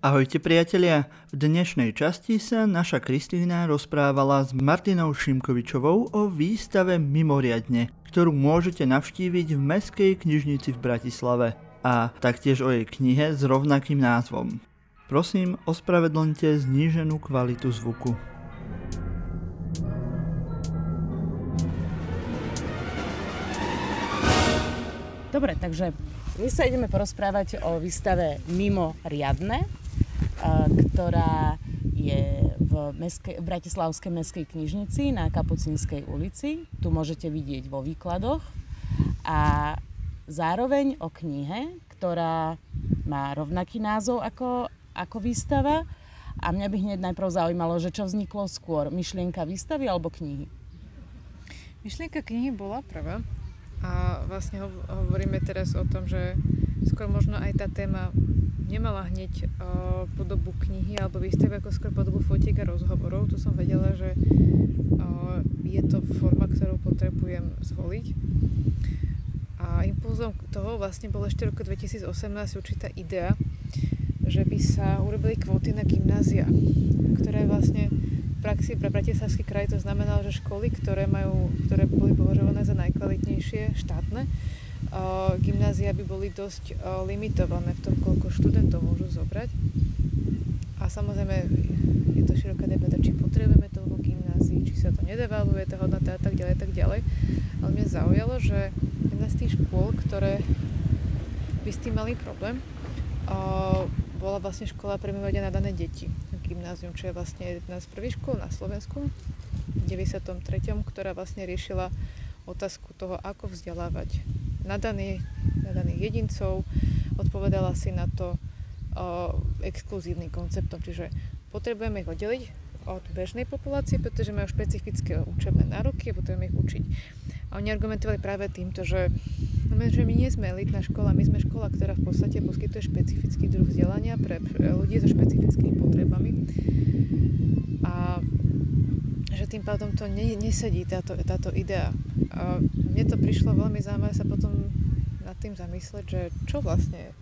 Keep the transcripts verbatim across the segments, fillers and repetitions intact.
Ahojte priatelia, v dnešnej časti sa naša Kristýna rozprávala s Martinou Šimkovičovou o výstave Mimoriadne, ktorú môžete navštíviť v Mestskej knižnici v Bratislave a taktiež o jej knihe s rovnakým názvom. Prosím, ospravedlňte zníženú kvalitu zvuku. Dobre, takže my sa ideme porozprávať o výstave Mimoriadne, ktorá je v, mestskej, v Bratislavskej mestskej knižnici na Kapucínskej ulici. Tu môžete vidieť vo výkladoch a zároveň o knihe, ktorá má rovnaký názov ako, ako výstava. A mňa by hneď najprv zaujímalo, že čo vzniklo skôr, myšlienka výstavy alebo knihy? Myšlienka knihy bola prvá. A vlastne hovoríme teraz o tom, že skôr možno aj tá téma nemala hneď podobu knihy alebo výstavy, ako skôr podobu fotiek a rozhovorov. Tu som vedela, že je to forma, ktorú potrebujem zvoliť. A impulzom toho vlastne bolo ešte roku dvetisícosemnásť určitá idea, že by sa urobili kvóty na gymnázia, ktoré vlastne v praxi pre Bratislavský kraj to znamenalo, že školy, ktoré majú, ktoré boli považované za najkvalitnejšie, štátne, uh, gymnázia by boli dosť uh, limitované v tom, koľko študentov môžu zobrať. A samozrejme je to široká debata, či potrebujeme toľko gymnázií, či sa to nedevaluje, tá hodnota a tak ďalej, tak ďalej. Ale mňa zaujalo, že jedna z tých škôl, ktoré by s tým mali problém, uh, bola vlastne škola pre mimoriadne nadané deti. Gymnázium, čo je vlastne jedna z prvých škôl na Slovensku v deväťdesiatom treťom, ktorá vlastne riešila otázku toho, ako vzdelávať nadaných, nadaných jedincov. Odpovedala si na to o, exkluzívnym konceptom, čiže potrebujeme ich oddeliť od bežnej populácie, pretože majú špecifické učebné nároky a potrebujeme ich učiť. A oni argumentovali práve týmto, že, že my nie sme elitná škola, my sme škola, ktorá v podstate poskytuje špecifický druh vzdelania pre ľudí so špecifickými potrebami. A že tým pádom to ne, nesedí táto, táto idea. A mne to prišlo veľmi zaujímavé sa potom nad tým zamyslieť, že čo vlastne,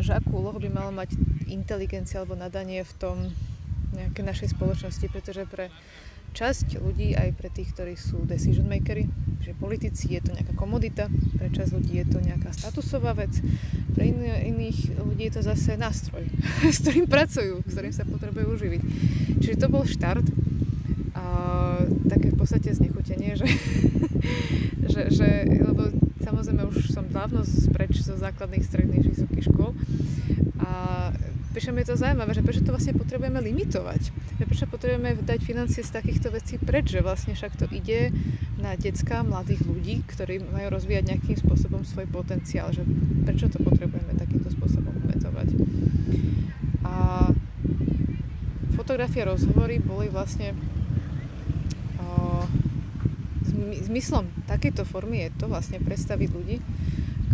že akú úlohu by malo mať inteligencia alebo nadanie v tom nejaké našej spoločnosti, pretože pre časť ľudí, aj pre tých, ktorí sú decision makery, že politici je to nejaká komodita, pre časť ľudí je to nejaká statusová vec, pre in- iných ľudí je to zase nástroj, s ktorým pracujú, s ktorým sa potrebujú uživiť. Čiže to bol štart a také v podstate znechutenie, že, že, že lebo samozrejme už som dávno preč zo základných, stredných, vysokých škôl a prečo mi je to zaujímavé, že prečo to vlastne potrebujeme limitovať, prečo potrebujeme dať financie z takýchto vecí preč, že vlastne však to ide na decká, mladých ľudí, ktorí majú rozvíjať nejakým spôsobom svoj potenciál, že prečo to potrebujeme takýmto spôsobom umetovať. A fotografie, rozhovory boli vlastne o, zmyslom takejto formy je to vlastne predstaviť ľudí,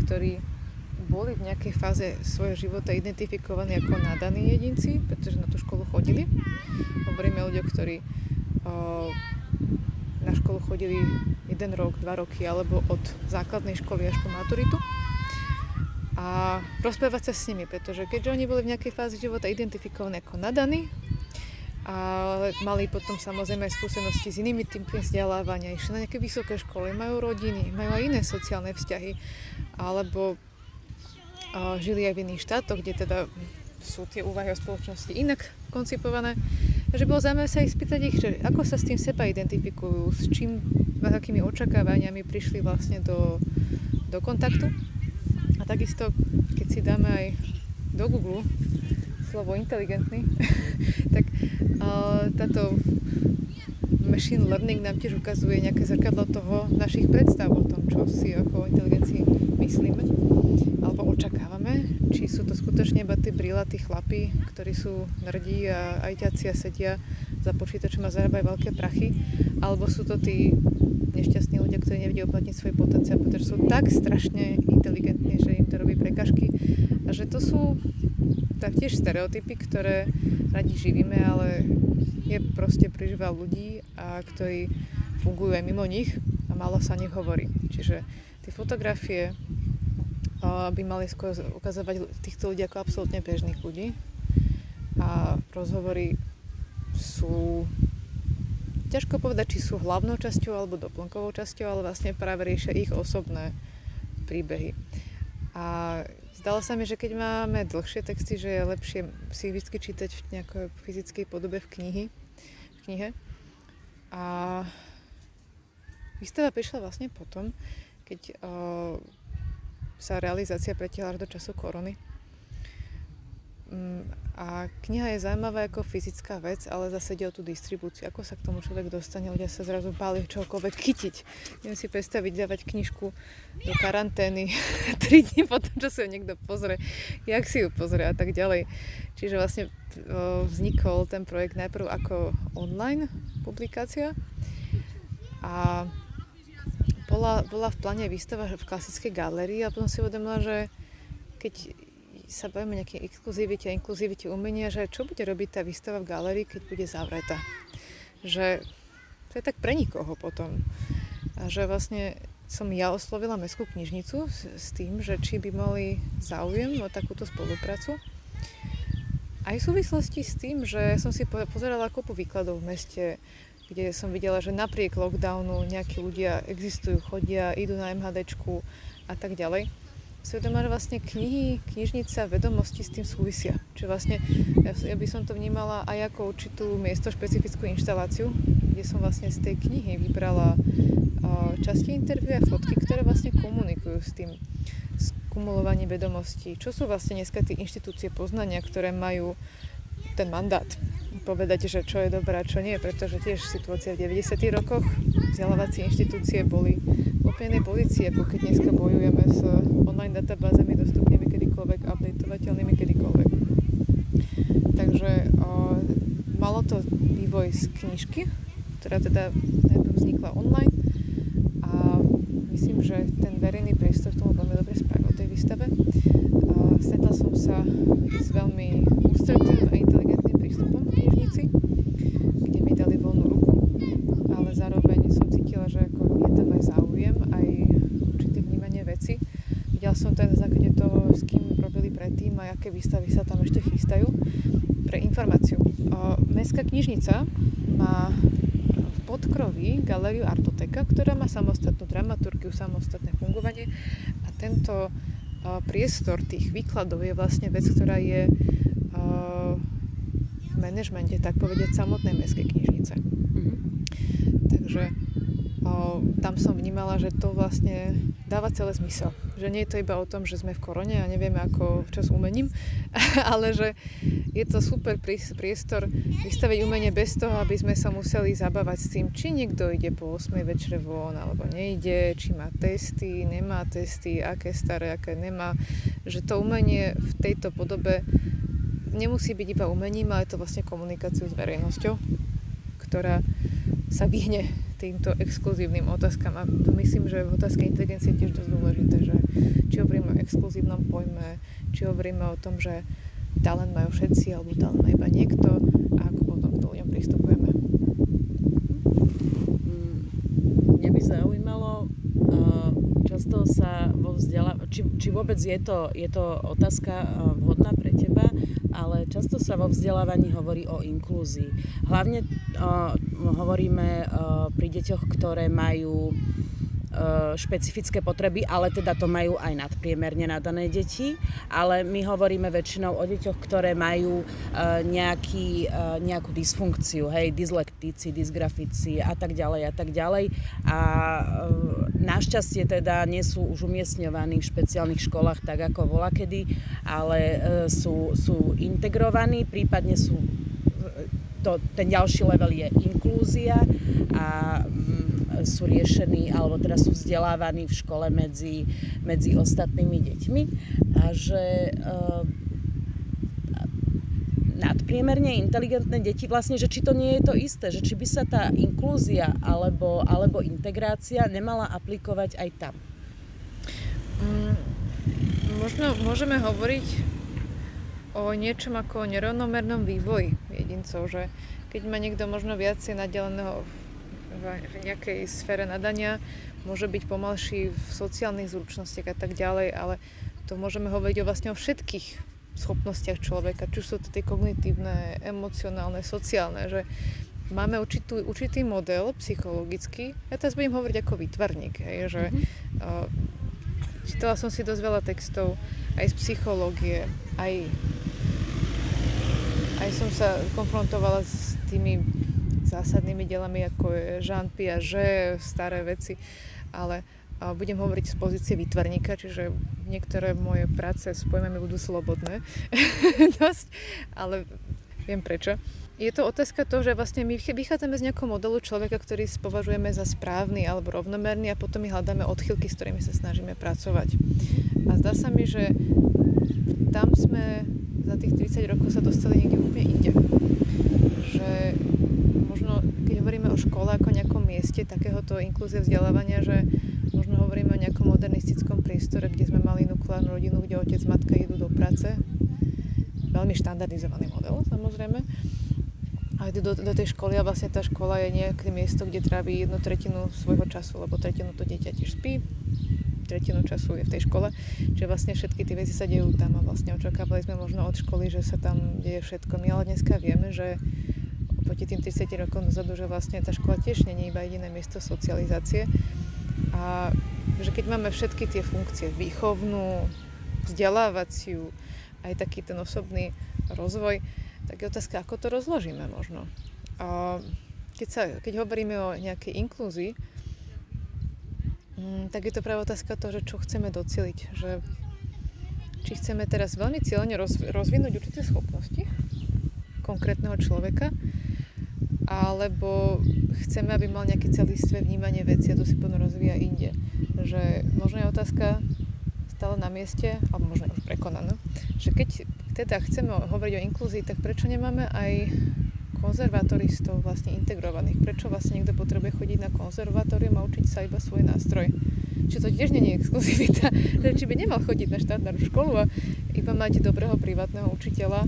ktorí boli v nejakej fáze svojho života identifikovaní ako nadaní jedinci, pretože na tú školu chodili. Hovoríme o ľuďoch, ktorí o, na školu chodili jeden rok, dva roky, alebo od základnej školy až po maturitu. A rozprávať sa s nimi, pretože keďže oni boli v nejakej fáze života identifikovaní ako nadaní, ale mali potom samozrejme aj skúsenosti s inými typmi vzdelávania, išli na nejaké vysoké školy, majú rodiny, majú aj iné sociálne vzťahy, alebo žili aj v iných štátoch, kde teda sú tie úvahy o spoločnosti inak koncipované. Takže bolo zaujímavé sa ich spýtať ich, že ako sa s tým seba identifikujú, s čím, s akými očakávaniami prišli vlastne do, do kontaktu. A takisto, keď si dáme aj do Google slovo inteligentný, tak uh, táto machine learning nám tiež ukazuje nejaké zrkadlo toho našich predstav o tom, čo si ako o inteligencii myslíme alebo očakávame, či sú to skutočne iba tí brílatí chlapí, ktorí sú nrdí a ajťaci a sedia za počítačom a zarábajú veľké prachy, alebo sú to tí nešťastní ľudia, ktorí nevedia uplatniť svoj potenciál, pretože sú tak strašne inteligentní, že im to robí prekažky a že to sú taktiež stereotypy, ktoré radi živíme, ale je proste príliš veľa ľudí, a ktorí fungujú aj mimo nich a málo sa o nich hovorí. Čiže tie fotografie by mali skôr ukazovať týchto ľudí ako absolútne bežných ľudí a rozhovory sú, ťažko povedať, či sú hlavnou časťou alebo doplnkovou časťou, ale vlastne práve riešia ich osobné príbehy. A zdalo sa mi, že keď máme dlhšie texty, že je lepšie si ich vždy čítať v nejakej fyzickej podobe v knihy, v knihe. A výstava prišla vlastne potom, keď o, sa realizácia pretiahla do času korony. A kniha je zaujímavá ako fyzická vec, ale zase ide o tú distribúciu. Ako sa k tomu človek dostane? Ľudia sa zrazu báli čokoľvek chytiť. Viem si predstaviť dávať knižku do karantény tri dní potom, čo si ju niekto pozrie, jak si ju pozrie a tak ďalej. Čiže vlastne vznikol ten projekt najprv ako online publikácia a bola, bola v pláne výstava v klasickej galérii a potom si uvedomila, že keď sa bavíme nejaké exkluzivite a inkluzivite umenia, že čo bude robiť tá výstava v galérii, keď bude zavretá. Že to je tak pre nikoho potom. A že vlastne som ja oslovila Mestskú knižnicu s, s tým, že či by mali záujem o takúto spoluprácu. Aj v súvislosti s tým, že som si pozerala kopu výkladov v meste, kde som videla, že napriek lockdownu nejakí ľudia existujú, chodia, idú na MHDčku a tak ďalej. Svedomá, že vlastne knihy, knižnica, vedomosti s tým súvisia. Čiže vlastne ja by som to vnímala aj ako určitú miestošpecifickú inštaláciu, kde som vlastne z tej knihy vybrala časti interviu a fotky, ktoré vlastne komunikujú s tým skumulovaním vedomostí. Čo sú vlastne dneska tie inštitúcie poznania, ktoré majú ten mandát povedať, že čo je dobré a čo nie, pretože tiež situácia v deväťdesiatych rokoch vzdelávacie inštitúcie boli v úplnej pozícii, ako keď dneska bojujeme s online databázami dostupnými kedykoľvek, updateovateľnými kedykoľvek. Takže o, malo to vývoj z knižky, ktorá teda najprv vznikla online a myslím, že ten verejný priestor tomu veľmi dobre spravil tej výstave. Stretla som sa s veľmi ústretným a inteligentným prístupom v knižnici, kde mi dali voľnú ruku, ale zároveň som cítila, že ako je tam aj záujem, aj určité vnímanie veci. Videla som to aj na základe toho, s kým robili predtým a aké výstavy sa tam ešte chystajú. Pre informáciu, Mestská knižnica má v podkroví galériu Artoteka, ktorá má samostatnú dramaturgiu, samostatné fungovanie a tento priestor tých výkladov je vlastne vec, ktorá je uh, v manažmente, tak povedať, samotnej Mestskej knižnice. Mm-hmm. Takže uh, tam som vnímala, že to vlastne dáva celé zmysel. Že nie je to iba o tom, že sme v korone a nevieme, ako čo s umením, ale že je to super priestor vystaviť umenie bez toho, aby sme sa museli zabávať s tým, či niekto ide po ôsmej večer von, alebo nejde, či má testy, nemá testy, aké staré, aké nemá. Že to umenie v tejto podobe nemusí byť iba umením, ale je to vlastne komunikáciu s verejnosťou, ktorá sa vyhne týmto exkluzívnym otázkam. A to myslím, že v otázke inteligencie je tiež dosť dôležité, že či hovoríme o exkluzívnom pojme, či hovoríme o tom, že talent majú všetci, alebo talent má iba niekto, a ako potom k ľuďom pristupujeme. Mňa by zaujímalo, často sa vo vzdelávaní, či, či vôbec je to, je to otázka vhodná pre teba, ale často sa vo vzdelávaní hovorí o inklúzii. Hlavne hovoríme pri deťoch, ktoré majú špecifické potreby, ale teda to majú aj nadpriemerne nadané deti, ale my hovoríme väčšinou o deťoch, ktoré majú nejaký, nejakú dysfunkciu, hej, dyslektici, dysgrafici a tak ďalej a tak ďalej a našťastie teda nie sú už umiestňovaní v špeciálnych školách tak ako volakedy, ale sú, sú integrovaní, prípadne sú to, ten ďalší level je inklúzia a sú riešení, alebo teraz sú vzdelávaní v škole medzi, medzi ostatnými deťmi a že e, nadpriemerne inteligentné deti vlastne, že či to nie je to isté, že či by sa tá inklúzia alebo, alebo integrácia nemala aplikovať aj tam. Mm, možno môžeme hovoriť o niečom ako o nerovnomernom vývoji jedincov, že keď má niekto možno viacej nadeleného v nejakej sfére nadania, môže byť pomalší v sociálnych zručnostiach a tak ďalej, ale to môžeme hovoriť o vlastne o všetkých schopnostiach človeka, či sú to tie kognitívne, emocionálne, sociálne, že máme určitú, určitý model psychologický. Ja teraz budem hovoriť ako výtvarník, hej, že mm-hmm. uh, čítala som si dosť veľa textov aj z psychológie, aj, aj som sa konfrontovala s tými zásadnými dielami, ako je Jean Piaget, staré veci, ale uh, budem hovoriť z pozície výtvarníka, čiže niektoré moje práce s pojmami budú slobodné. Dosť, ale viem prečo. Je to otázka toho, že vlastne my vychádzame z nejakého modelu človeka, ktorý považujeme za správny alebo rovnomerný, a potom my hľadáme odchýlky, s ktorými sa snažíme pracovať. A zdá sa mi, že tam sme za tých tridsať rokov sa dostali niekde úplne inde. Že možno, keď hovoríme o škole ako nejakom mieste takéhoto inklúzie vzdelávania, že možno hovoríme o nejakom modernistickom priestore, kde sme mali nukleárnu rodinu, kde otec, matka idú do práce. Veľmi štandardizovaný model, samozrejme. A do, do tej školy, a vlastne tá škola je nejaké miesto, kde tráví jednu tretinu svojho času, lebo tretinu to dieťa tiež spí, tretinu času je v tej škole, čiže vlastne všetky tie veci sa dejú tam, a vlastne očakávali sme možno od školy, že sa tam deje všetko. My ale dneska vieme, že oproti tým tridsiatim rokom dozadu, že vlastne tá škola tiež nie je iba jediné miesto socializácie, a že keď máme všetky tie funkcie, výchovnú, vzdelávaciu, aj taký ten osobný rozvoj, tak je otázka, ako to rozložíme možno. A keď, sa, keď hovoríme o nejakej inklúzii, tak je to práve otázka toho, že čo chceme docieliť. Že, či chceme teraz veľmi cieľne rozvinúť určité schopnosti konkrétneho človeka, alebo chceme, aby mal nejaké celistvé vnímanie veci, a to si potom rozvíja inde. Že možno je otázka stále na mieste, alebo možno už prekonaná, že keď teda chceme hovoriť o inklúzii, tak prečo nemáme aj konzervatoristov vlastne integrovaných? Prečo vlastne niekto potrebuje chodiť na konzervatórium a učiť sa iba svoj nástroj? Čiže to tiež nie je exkluzivita, že či by nemal chodiť na štátnu školu a iba mať dobrého privátneho učiteľa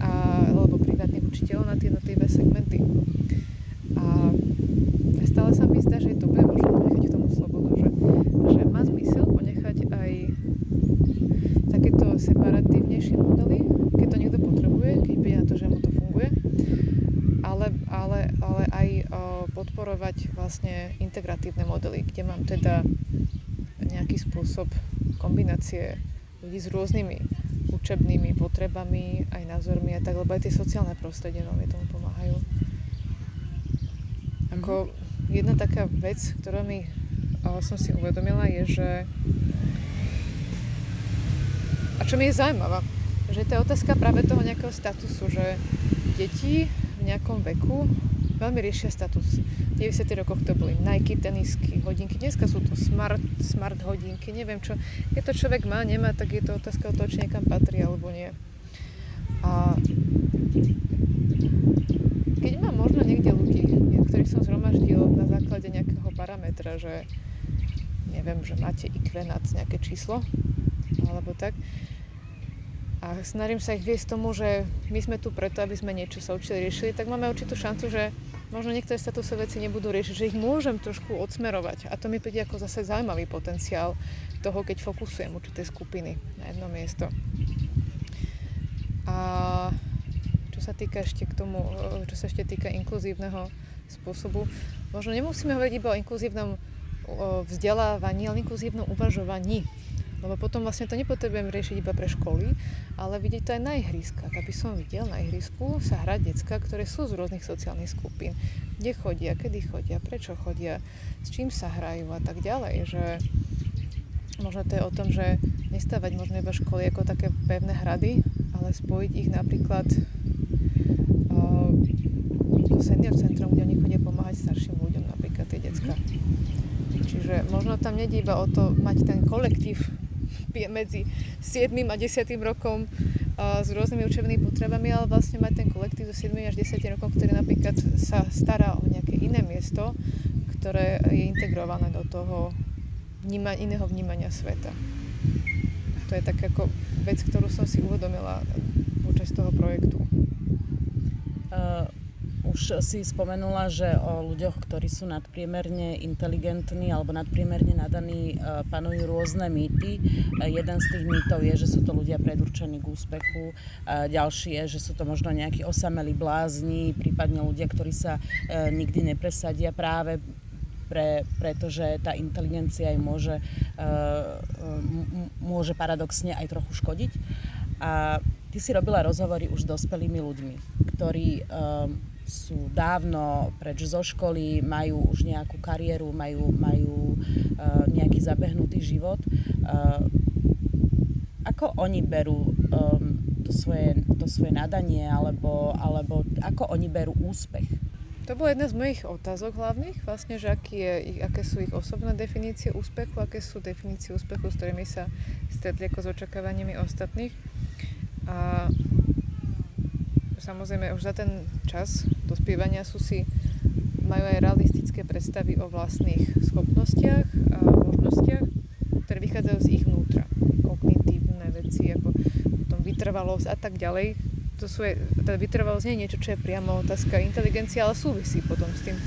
a, alebo privátnych učiteľov na tie jednotlivé segmenty. A stále sa mi zdá, že je dobré možno ponechať v tomu slobodu, že, že má zmysel ponechať aj takéto separatívnejšie modely, keď to niekto potrebuje, keď vie na to, že mu to funguje, ale, ale, ale aj o, podporovať vlastne integratívne modely, kde mám teda nejaký spôsob kombinácie ľudí s rôznymi učebnými potrebami, aj názormi a tak, lebo aj tie sociálne prostredie veľmi tomu pomáhajú. Ako jedna taká vec, ktorú mi o, som si uvedomila, je, že a čo mi je zaujímavá, že to je otázka práve toho nejakého statusu, že deti v nejakom veku veľmi riešia status. V deväťdesiatych rokoch to boli Nike, tenisky, hodinky, dneska sú to smart, smart hodinky, neviem čo. Keď to človek má, nemá, tak je to otázka o toho, či niekam patrí alebo nie. A keď má možno niekde ľudí, ktorých som zhromaždil na základe nejakého parametra, že neviem, že máte í kvé nad nejaké číslo, alebo tak. A snažím sa ich viesť tomu, že my sme tu preto, aby sme niečo sa učili, riešili, tak máme určitú šancu, že možno niektoré statusové veci nebudú riešiť, že ich môžem trošku odsmerovať. A to mi príde ako zase zaujímavý potenciál toho, keď fokusujem určité skupiny na jedno miesto. A čo sa týka ešte k tomu, čo sa ešte týka inkluzívneho spôsobu, možno nemusíme hovoriť iba o inkluzívnom vzdelávaní, ale inkluzívnom uvažovaní. Lebo potom vlastne to nepotrebujem riešiť iba pre školy, ale vidieť to aj na ihriskách. Aby som videl na ihrisku sa hrať decká, ktoré sú z rôznych sociálnych skupín. Kde chodia, kedy chodia, prečo chodia, s čím sa hrajú a tak ďalej. Že možno to je o tom, že nestávať možno iba školy ako také pevné hrady, ale spojiť ich napríklad uh, so senior centrom, kde oni chodia pomáhať starším ľuďom, napríklad tie decká. Čiže možno tam nejde iba o to mať ten kolektív medzi siedmym a desiatym rokom a s rôznymi učebnými potrebami, ale vlastne mať ten kolektív do siedmym až desiatym rokom, ktorý napríklad sa stará o nejaké iné miesto, ktoré je integrované do toho vníma- iného vnímania sveta. To je tak ako vec, ktorú som si uvedomila počas toho projektu. Uh, už už si spomenula, že o ľuďoch, ktorí sú nadpriemerne inteligentní alebo nadpriemerne nadaní, panujú rôzne mýty. Jeden z tých mýtov je, že sú to ľudia predurčení k úspechu. Ďalší je, že sú to možno nejakí osamelí blázni, prípadne ľudia, ktorí sa nikdy nepresadia práve Pre, pretože tá inteligencia aj môže, môže paradoxne aj trochu škodiť. A ty si robila rozhovory už s dospelými ľuďmi, ktorí sú dávno preč zo školy, majú už nejakú kariéru, majú, majú nejaký zabehnutý život. Ako oni berú to svoje, to svoje nadanie, alebo, alebo ako oni berú úspech? To bola jedna z mojich otázok hlavných, vlastne, že aký je, aké sú ich osobné definície úspechu, aké sú definície úspechu, s ktorými sa stretli ako s očakávaniami ostatných. A samozrejme, už za ten čas dospievania sú si, majú aj realistické predstavy o vlastných schopnostiach a možnostiach, ktoré vychádzajú z ich vnútra. Kognitívne veci, ako potom vytrvalosť a tak ďalej. To sú, teda vytrvalosť nie je niečo, čo je priamo otázka inteligencie, ale súvisí potom s tým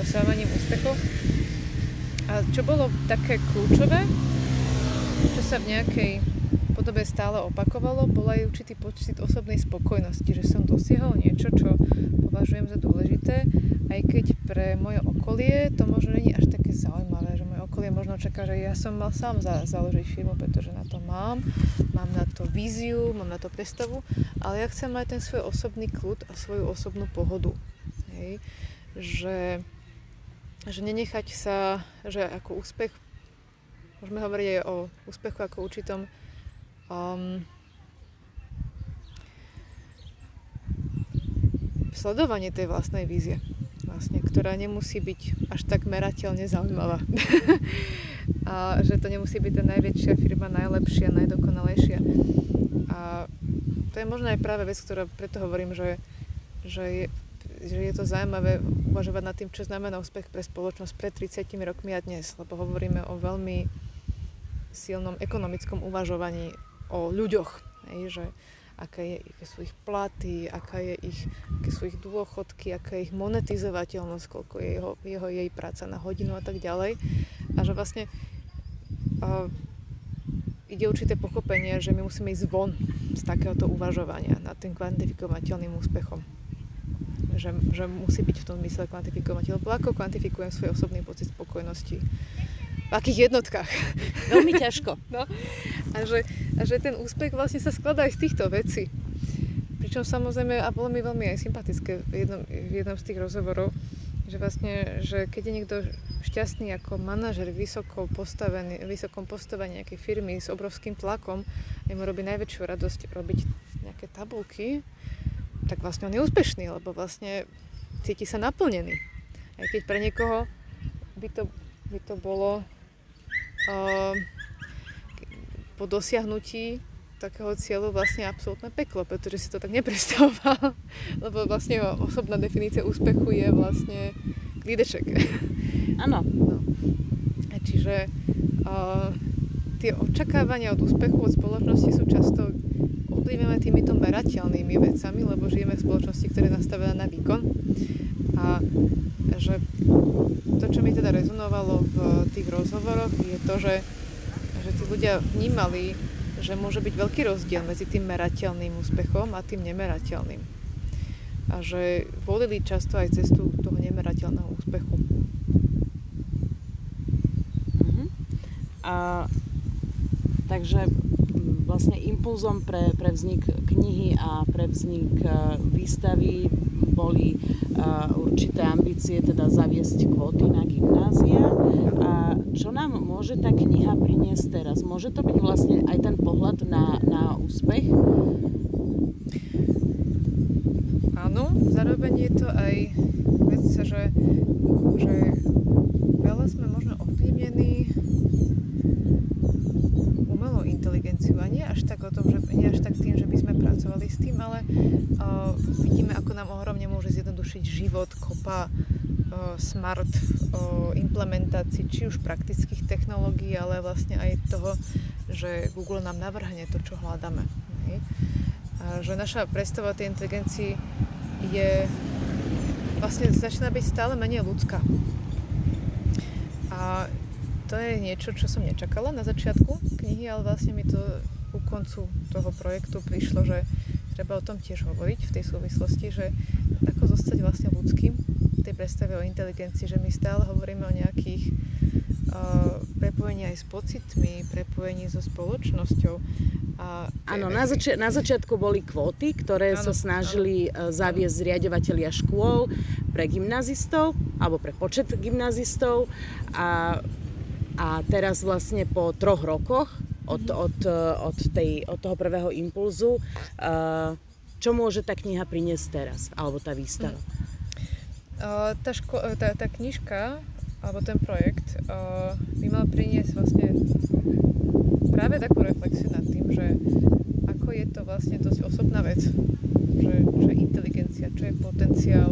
dosávaním úspechov. A čo bolo také kľúčové, čo sa v nejakej podobe stále opakovalo, bol aj určitý pocit osobnej spokojnosti, že som dosiahol niečo, čo považujem za dôležité, aj keď pre moje okolie to možno nie je až také zaujímavé, že moje okolie možno čaká, že ja som mal sám za, založiť firmu, pretože na to mám, mám na to víziu, mám na to predstavu, ale ja chcem mať ten svoj osobný kľud a svoju osobnú pohodu. Hej. Že, že nenechať sa, že ako úspech, môžeme hovoriť aj o úspechu ako určitom Um, sledovanie tej vlastnej vízie, vlastne, ktorá nemusí byť až tak merateľne zaujímavá. A že to nemusí byť tá najväčšia firma, najlepšia, najdokonalejšia. A to je možno aj práve vec, ktorá preto hovorím, že, že, je, že je to zaujímavé uvažovať nad tým, čo znamená úspech pre spoločnosť pred tridsiatimi rokmi a dnes, lebo hovoríme o veľmi silnom ekonomickom uvažovaní o ľuďoch, hej, že aké, je, aké sú ich platy, aká je ich, aké sú ich dôchodky, aká je ich monetizovateľnosť, koľko je jeho, jeho jej práca na hodinu a tak ďalej. A že vlastne a, ide určité pochopenie, že my musíme ísť von z takéhoto uvažovania nad tým kvantifikovateľným úspechom. Že, že musí byť v tom mysle kvantifikovateľ. Lebo ako kvantifikujem svoj osobný pocit spokojnosti? V akých jednotkách? Veľmi ťažko. No. A, že, a že ten úspech vlastne sa skladá aj z týchto vecí. Pričom samozrejme, a bolo mi veľmi aj sympatické v jednom, v jednom z tých rozhovorov, že vlastne, že keď je niekto šťastný ako manažer vysoko postavený, vysokom postavení nejakej firmy s obrovským tlakom, a mu robí najväčšiu radosť robiť nejaké tabulky, tak vlastne on je úspešný, lebo vlastne cíti sa naplnený. Aj keď pre niekoho by to, by to bolo Uh, po dosiahnutí takého cieľu vlastne absolútne peklo, pretože si to tak nepredstavoval, lebo vlastne osobná definícia úspechu je vlastne klídeček. Áno. No. Čiže uh, tie očakávania od úspechu od spoločnosti sú často ovplyvnené týmito merateľnými vecami, lebo žijeme v spoločnosti, ktorá je nastavená na výkon. A že to, čo mi teda rezonovalo v tých rozhovoroch, je to, že, že tí ľudia vnímali, že môže byť veľký rozdiel medzi tým merateľným úspechom a tým nemerateľným. A že volili často aj cestu toho nemerateľného úspechu. Uh-huh. A, takže vlastne impulzom pre, pre vznik knihy a pre vznik výstavy boli uh, určité ambície, teda zaviesť kvóty na gymnázia. A čo nám môže tá kniha priniesť teraz? Môže to byť vlastne aj ten pohľad na, na úspech? Áno, zároveň je to aj vec, že, že veľa sme možno ovplyvnení umelou inteligenciu a nie až tak o tom, že nie až tak tým, že by sme pracovali s tým, ale uh, vidíme, ako nám ohromne môže zjednodušiť život, kopa uh, smart uh, implementácií, či už praktických technológií, ale vlastne aj toho, že Google nám navrhne to, čo hľadáme. Že naša predstava tej inteligencii je vlastne začína byť stále menej ľudská. A to je niečo, čo som nečakala na začiatku knihy, ale vlastne mi to ku koncu toho projektu prišlo, že treba o tom tiež hovoriť v tej súvislosti, že ako zostať vlastne ľudským v tej predstave o inteligencii, že my stále hovoríme o nejakých uh, prepojení aj s pocitmi, prepojení so spoločnosťou. Áno, na, zači- na začiatku boli kvóty, ktoré ano, sa snažili ano. zaviesť zriaďovatelia škôl pre gymnázistov, alebo pre počet gymnázistov a, a teraz vlastne po troch rokoch od, mhm. od, od, tej, od toho prvého impulzu, čo môže tá kniha priniesť teraz, alebo tá výstava? Mhm. Tá, ško- tá, tá knižka, alebo ten projekt by mal priniesť vlastne práve takú reflexiu nad tým, že ako je to vlastne dosť osobná vec, že čo je inteligencia, čo je potenciál,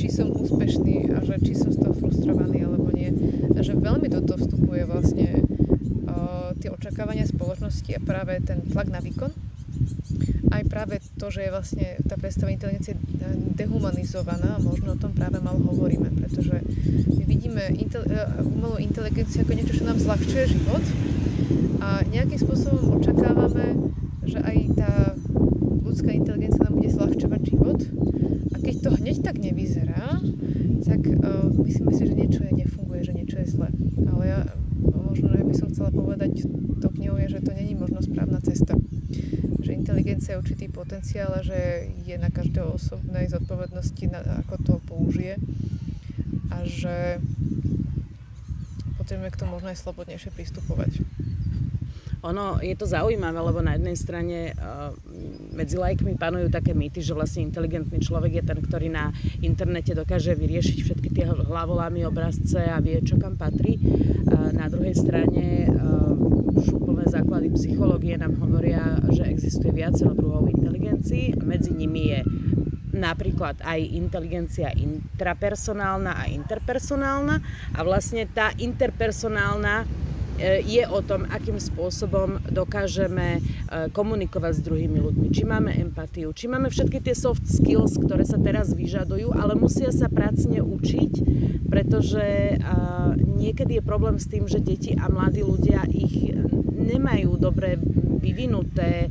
či som úspešný a že či som z toho frustrovaný alebo nie. A že veľmi do toho vstupuje vlastne uh, tie očakávania spoločnosti a práve ten tlak na výkon. Aj práve to, že je vlastne tá predstava inteligencie dehumanizovaná a možno o tom práve malo hovoríme, pretože my vidíme intel- umelú inteligenciu ako niečo, čo nám zľahčuje život a nejakým spôsobom očakávame, že aj tá ľudská inteligencia nám bude zľahčovať život a keď to hneď tak nevyzerá, tak uh, myslím si, že niečo je, nefunguje, že niečo je zle. Ale ja možno by som chcela povedať to knihou je, že to není možno správna cesta. Že inteligencia je určitý potenciál a že je na každého osobnej zodpovednosti, ako to použije a že potrebujeme k tomu možno aj slobodnejšie pristupovať. Ono, je to zaujímavé, lebo na jednej strane uh, medzi lajkmi panujú také mýty, že vlastne inteligentný človek je ten, ktorý na internete dokáže vyriešiť všetky tie hlavolámy, obrazce a vie, čo kam patrí. Uh, na druhej strane uh, už úplne základy psychológie nám hovoria, že existuje viacero druhov inteligencií a medzi nimi je napríklad aj inteligencia intrapersonálna a interpersonálna a vlastne tá interpersonálna je o tom, akým spôsobom dokážeme komunikovať s druhými ľuďmi. Či máme empatiu, či máme všetky tie soft skills, ktoré sa teraz vyžadujú, ale musia sa pracne učiť, pretože niekedy je problém s tým, že deti a mladí ľudia ich nemajú dobre vyvinuté,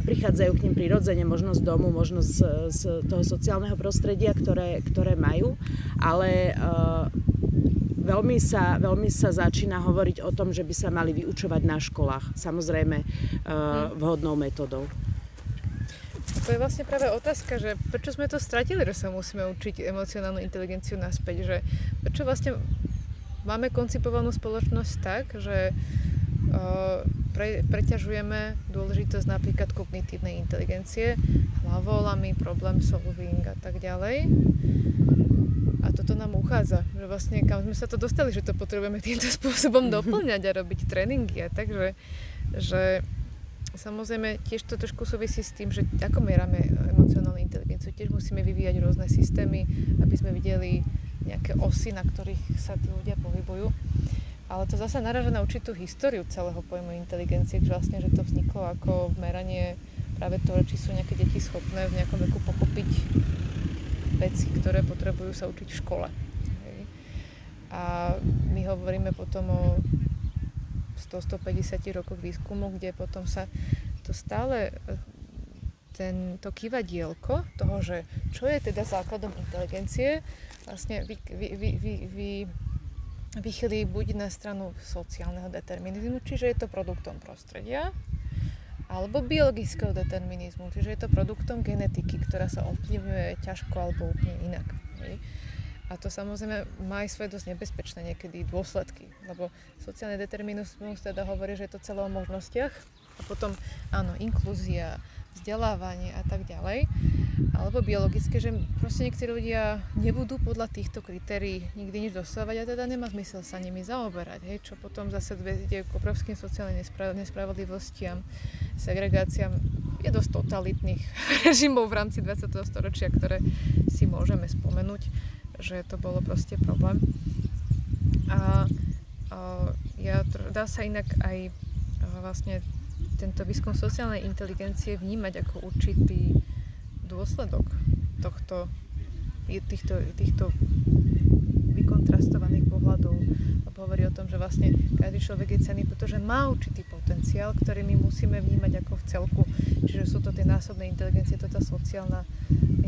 neprichádzajú k nim prirodzene, možno z domu, možno z, z toho sociálneho prostredia, ktoré, ktoré majú, ale Veľmi sa, veľmi sa začína hovoriť o tom, že by sa mali vyučovať na školách, samozrejme vhodnou metodou. To je vlastne práve otázka, že prečo sme to stratili, že sa musíme učiť emocionálnu inteligenciu naspäť, že prečo vlastne máme koncipovanú spoločnosť tak, že pre, preťažujeme dôležitosť napríklad kognitívnej inteligencie, hlavolami, problém solving a tak ďalej. A toto nám uchádza, že vlastne kam sme sa to dostali, že to potrebujeme týmto spôsobom doplňať a robiť tréningy a takže, že samozrejme tiež to trošku súvisí s tým, že ako merame emocionálnu inteligenciu, tiež musíme vyvíjať rôzne systémy, aby sme videli nejaké osy, na ktorých sa tí ľudia pohybujú. Ale to zase naráža na určitú históriu celého pojmu inteligencie, že vlastne, že to vzniklo ako meranie práve toho, či sú nejaké deti schopné v nejakom veku pochopiť veci, ktoré potrebujú sa učiť v škole. Hej. A my hovoríme potom o sto až stopäťdesiat rokoch výskumu, kde potom sa to stále ten, to kývadielko toho, že čo je teda základom inteligencie, vlastne vy, vy, vy, vy, vy, vychylí buď na stranu sociálneho determinizmu, čiže je to produktom prostredia, alebo biologického determinizmu, čiže je to produktom genetiky, ktorá sa ovplyvňuje ťažko alebo úplne inak. Ne? A to samozrejme má aj svoje dosť nebezpečné niekedy dôsledky, lebo sociálny determinizmus teda hovorí, že je to celé o možnostiach a potom áno, inklúzia, vzdelávanie a tak ďalej, alebo biologické, že proste niektorí ľudia nebudú podľa týchto kritérií nikdy nič dosávať a teda nemá zmysel sa nimi zaoberať, hej, čo potom zase vedie k obrovským sociálnym nespravodlivostiam, segregáciám, je dosť totalitných režimov v rámci dvadsiateho storočia, ktoré si môžeme spomenúť, že to bolo proste problém. A, a ja, dá sa inak aj vlastne tento výskum sociálnej inteligencie vnímať ako určitý dôsledok tohto, týchto, týchto vykontrastovaných pohľadov, lebo hovorí o tom, že vlastne každý človek je cenný, pretože má určitý potenciál, ktorý my musíme vnímať ako v celku. Čiže sú to tie násobné inteligencie, to tá sociálna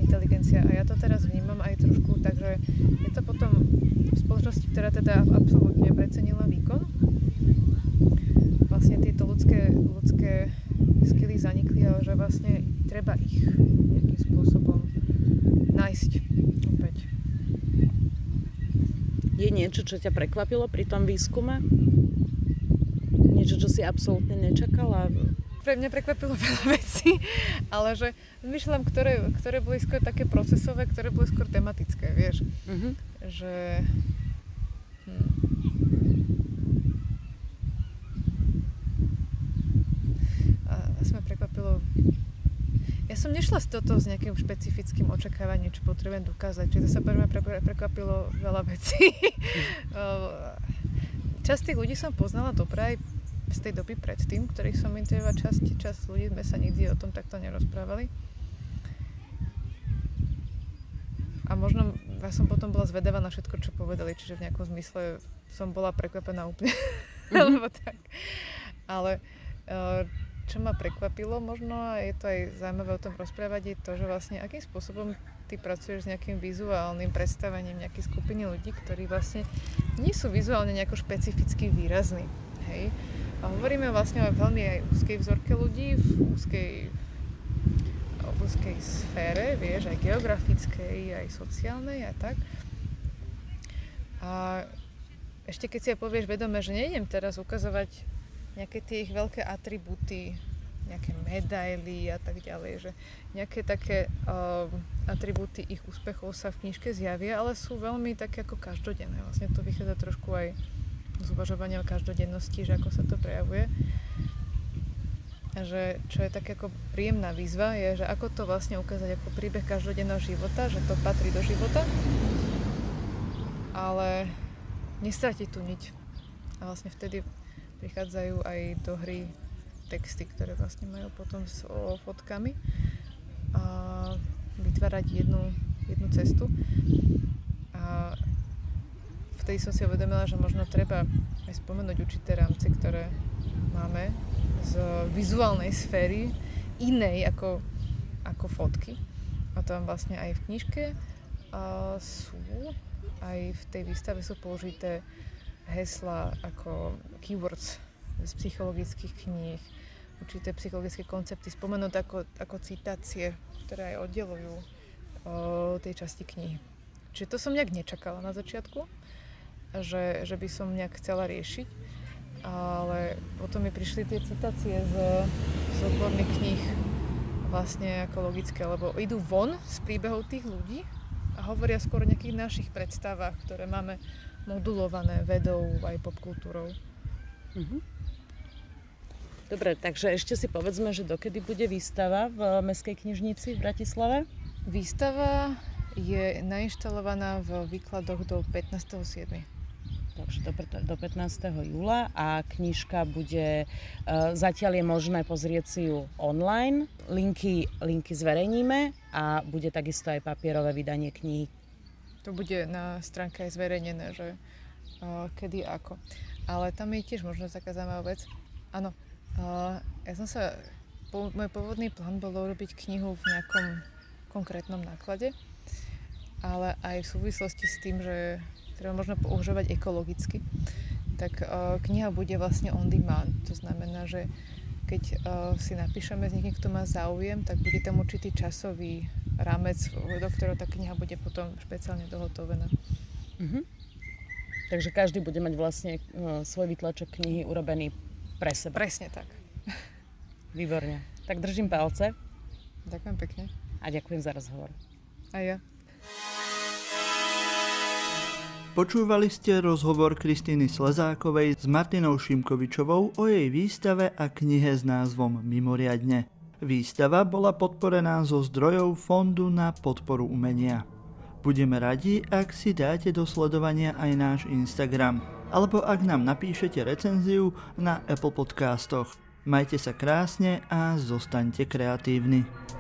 inteligencia. A ja to teraz vnímam aj trošku, takže je to potom v spoločnosti, ktorá teda absolútne precenila výkon. Vlastne tieto ľudské, ľudské skily zanikli, ale že vlastne treba ich nejakým spôsobom nájsť opäť. Je niečo, čo ťa prekvapilo pri tom výskume? Niečo, čo si absolútne nečakala? Pre mňa prekvapilo veľa vecí, ale že zmyšľam, ktoré, ktoré boli skôr také procesové, ktoré boli skôr tematické, vieš. Uh-huh. Že... Hm. ma prekvapilo. Ja som nešla z toto s nejakým špecifickým očakávaním, čo potrebujem dokázať. Čiže to sa pre mňa prekvapilo veľa vecí. Časť tých ľudí som poznala dobre aj z tej doby predtým, ktorých som intervjúvala. Časť, časť ľudí sme sa nikdy o tom takto nerozprávali. A možno ja som potom bola zvedavá na všetko, čo povedali. Čiže v nejakom zmysle som bola prekvapená úplne. Alebo tak. Ale uh, čo ma prekvapilo možno, a je to aj zaujímavé o tom rozprávať, je to, že vlastne akým spôsobom ty pracuješ s nejakým vizuálnym predstavením nejakej skupiny ľudí, ktorí vlastne nie sú vizuálne nejako špecificky výrazní. Hej? A hovoríme vlastne o veľmi aj úzkej vzorke ľudí, v úzkej, v úzkej sfére, vieš, aj geografickej, aj sociálnej a tak. A ešte keď si aj povieš vedome, že nejdem teraz ukazovať nejaké tie ich veľké atribúty, nejaké medaily a tak ďalej, že nejaké také uh, atribúty ich úspechov sa v knižke zjavia, ale sú veľmi také ako každodenné. Vlastne to vychádza trošku aj z uvažovania o každodennosti, že ako sa to prejavuje. A že čo je také ako príjemná výzva, je, že ako to vlastne ukázať ako príbeh každodenného života, že to patrí do života, ale nestratí tú niť. A vlastne vtedy prichádzajú aj do hry texty, ktoré vlastne majú potom s o, fotkami a vytvárať jednu, jednu cestu. A vtedy som si uvedomila, že možno treba aj spomenúť určité rámce, ktoré máme z vizuálnej sféry inej ako, ako fotky. A tam vlastne aj v knižke a sú, aj v tej výstave sú použité hesla ako keywords z psychologických kníh, určité psychologické koncepty, spomenúť ako, ako citácie, ktoré aj oddelujú o, tej časti knihy. Čiže to som nejak nečakala na začiatku, že, že by som nejak chcela riešiť, ale potom mi prišli tie citácie z, z odborných kníh vlastne ako logické, lebo idú von z príbehov tých ľudí a hovoria skôr o nejakých našich predstavách, ktoré máme modulované vedou aj popkultúrou. Mhm. Dobre, takže ešte si povedzme, že dokedy bude výstava v Mestskej knižnici v Bratislave? Výstava je nainštalovaná v výkladoch do pätnásteho júla. Takže do, do pätnásteho júla a knižka bude, zatiaľ je možné pozrieť si ju online. Linky, linky zverejníme a bude takisto aj papierové vydanie knihy. To bude na stránke aj zverejnené, že uh, kedy ako. Ale tam je tiež možno taká zaujímavá vec. Áno, uh, ja som sa, po, môj pôvodný plán bol urobiť knihu v nejakom konkrétnom náklade, ale aj v súvislosti s tým, že treba možno používať ekologicky, tak uh, kniha bude vlastne on demand. To znamená, že keď uh, si napíšeme s niekým, kto má záujem, tak bude tam určitý časový rámec, do ktorého tá kniha bude potom špeciálne dohotovená. Uh-huh. Takže každý bude mať vlastne uh, svoj výtlačok knihy urobený pre seba. Presne tak. Výborne. Tak držím palce. Ďakujem pekne. A ďakujem za rozhovor. A ja. Počúvali ste rozhovor Kristýny Slezákovej s Martinou Šimkovičovou o jej výstave a knihe s názvom Mimoriadne. Výstava bola podporená zo zdrojov Fondu na podporu umenia. Budeme radi, ak si dáte do sledovania aj náš Instagram, alebo ak nám napíšete recenziu na Apple Podcastoch. Majte sa krásne a zostaňte kreatívni.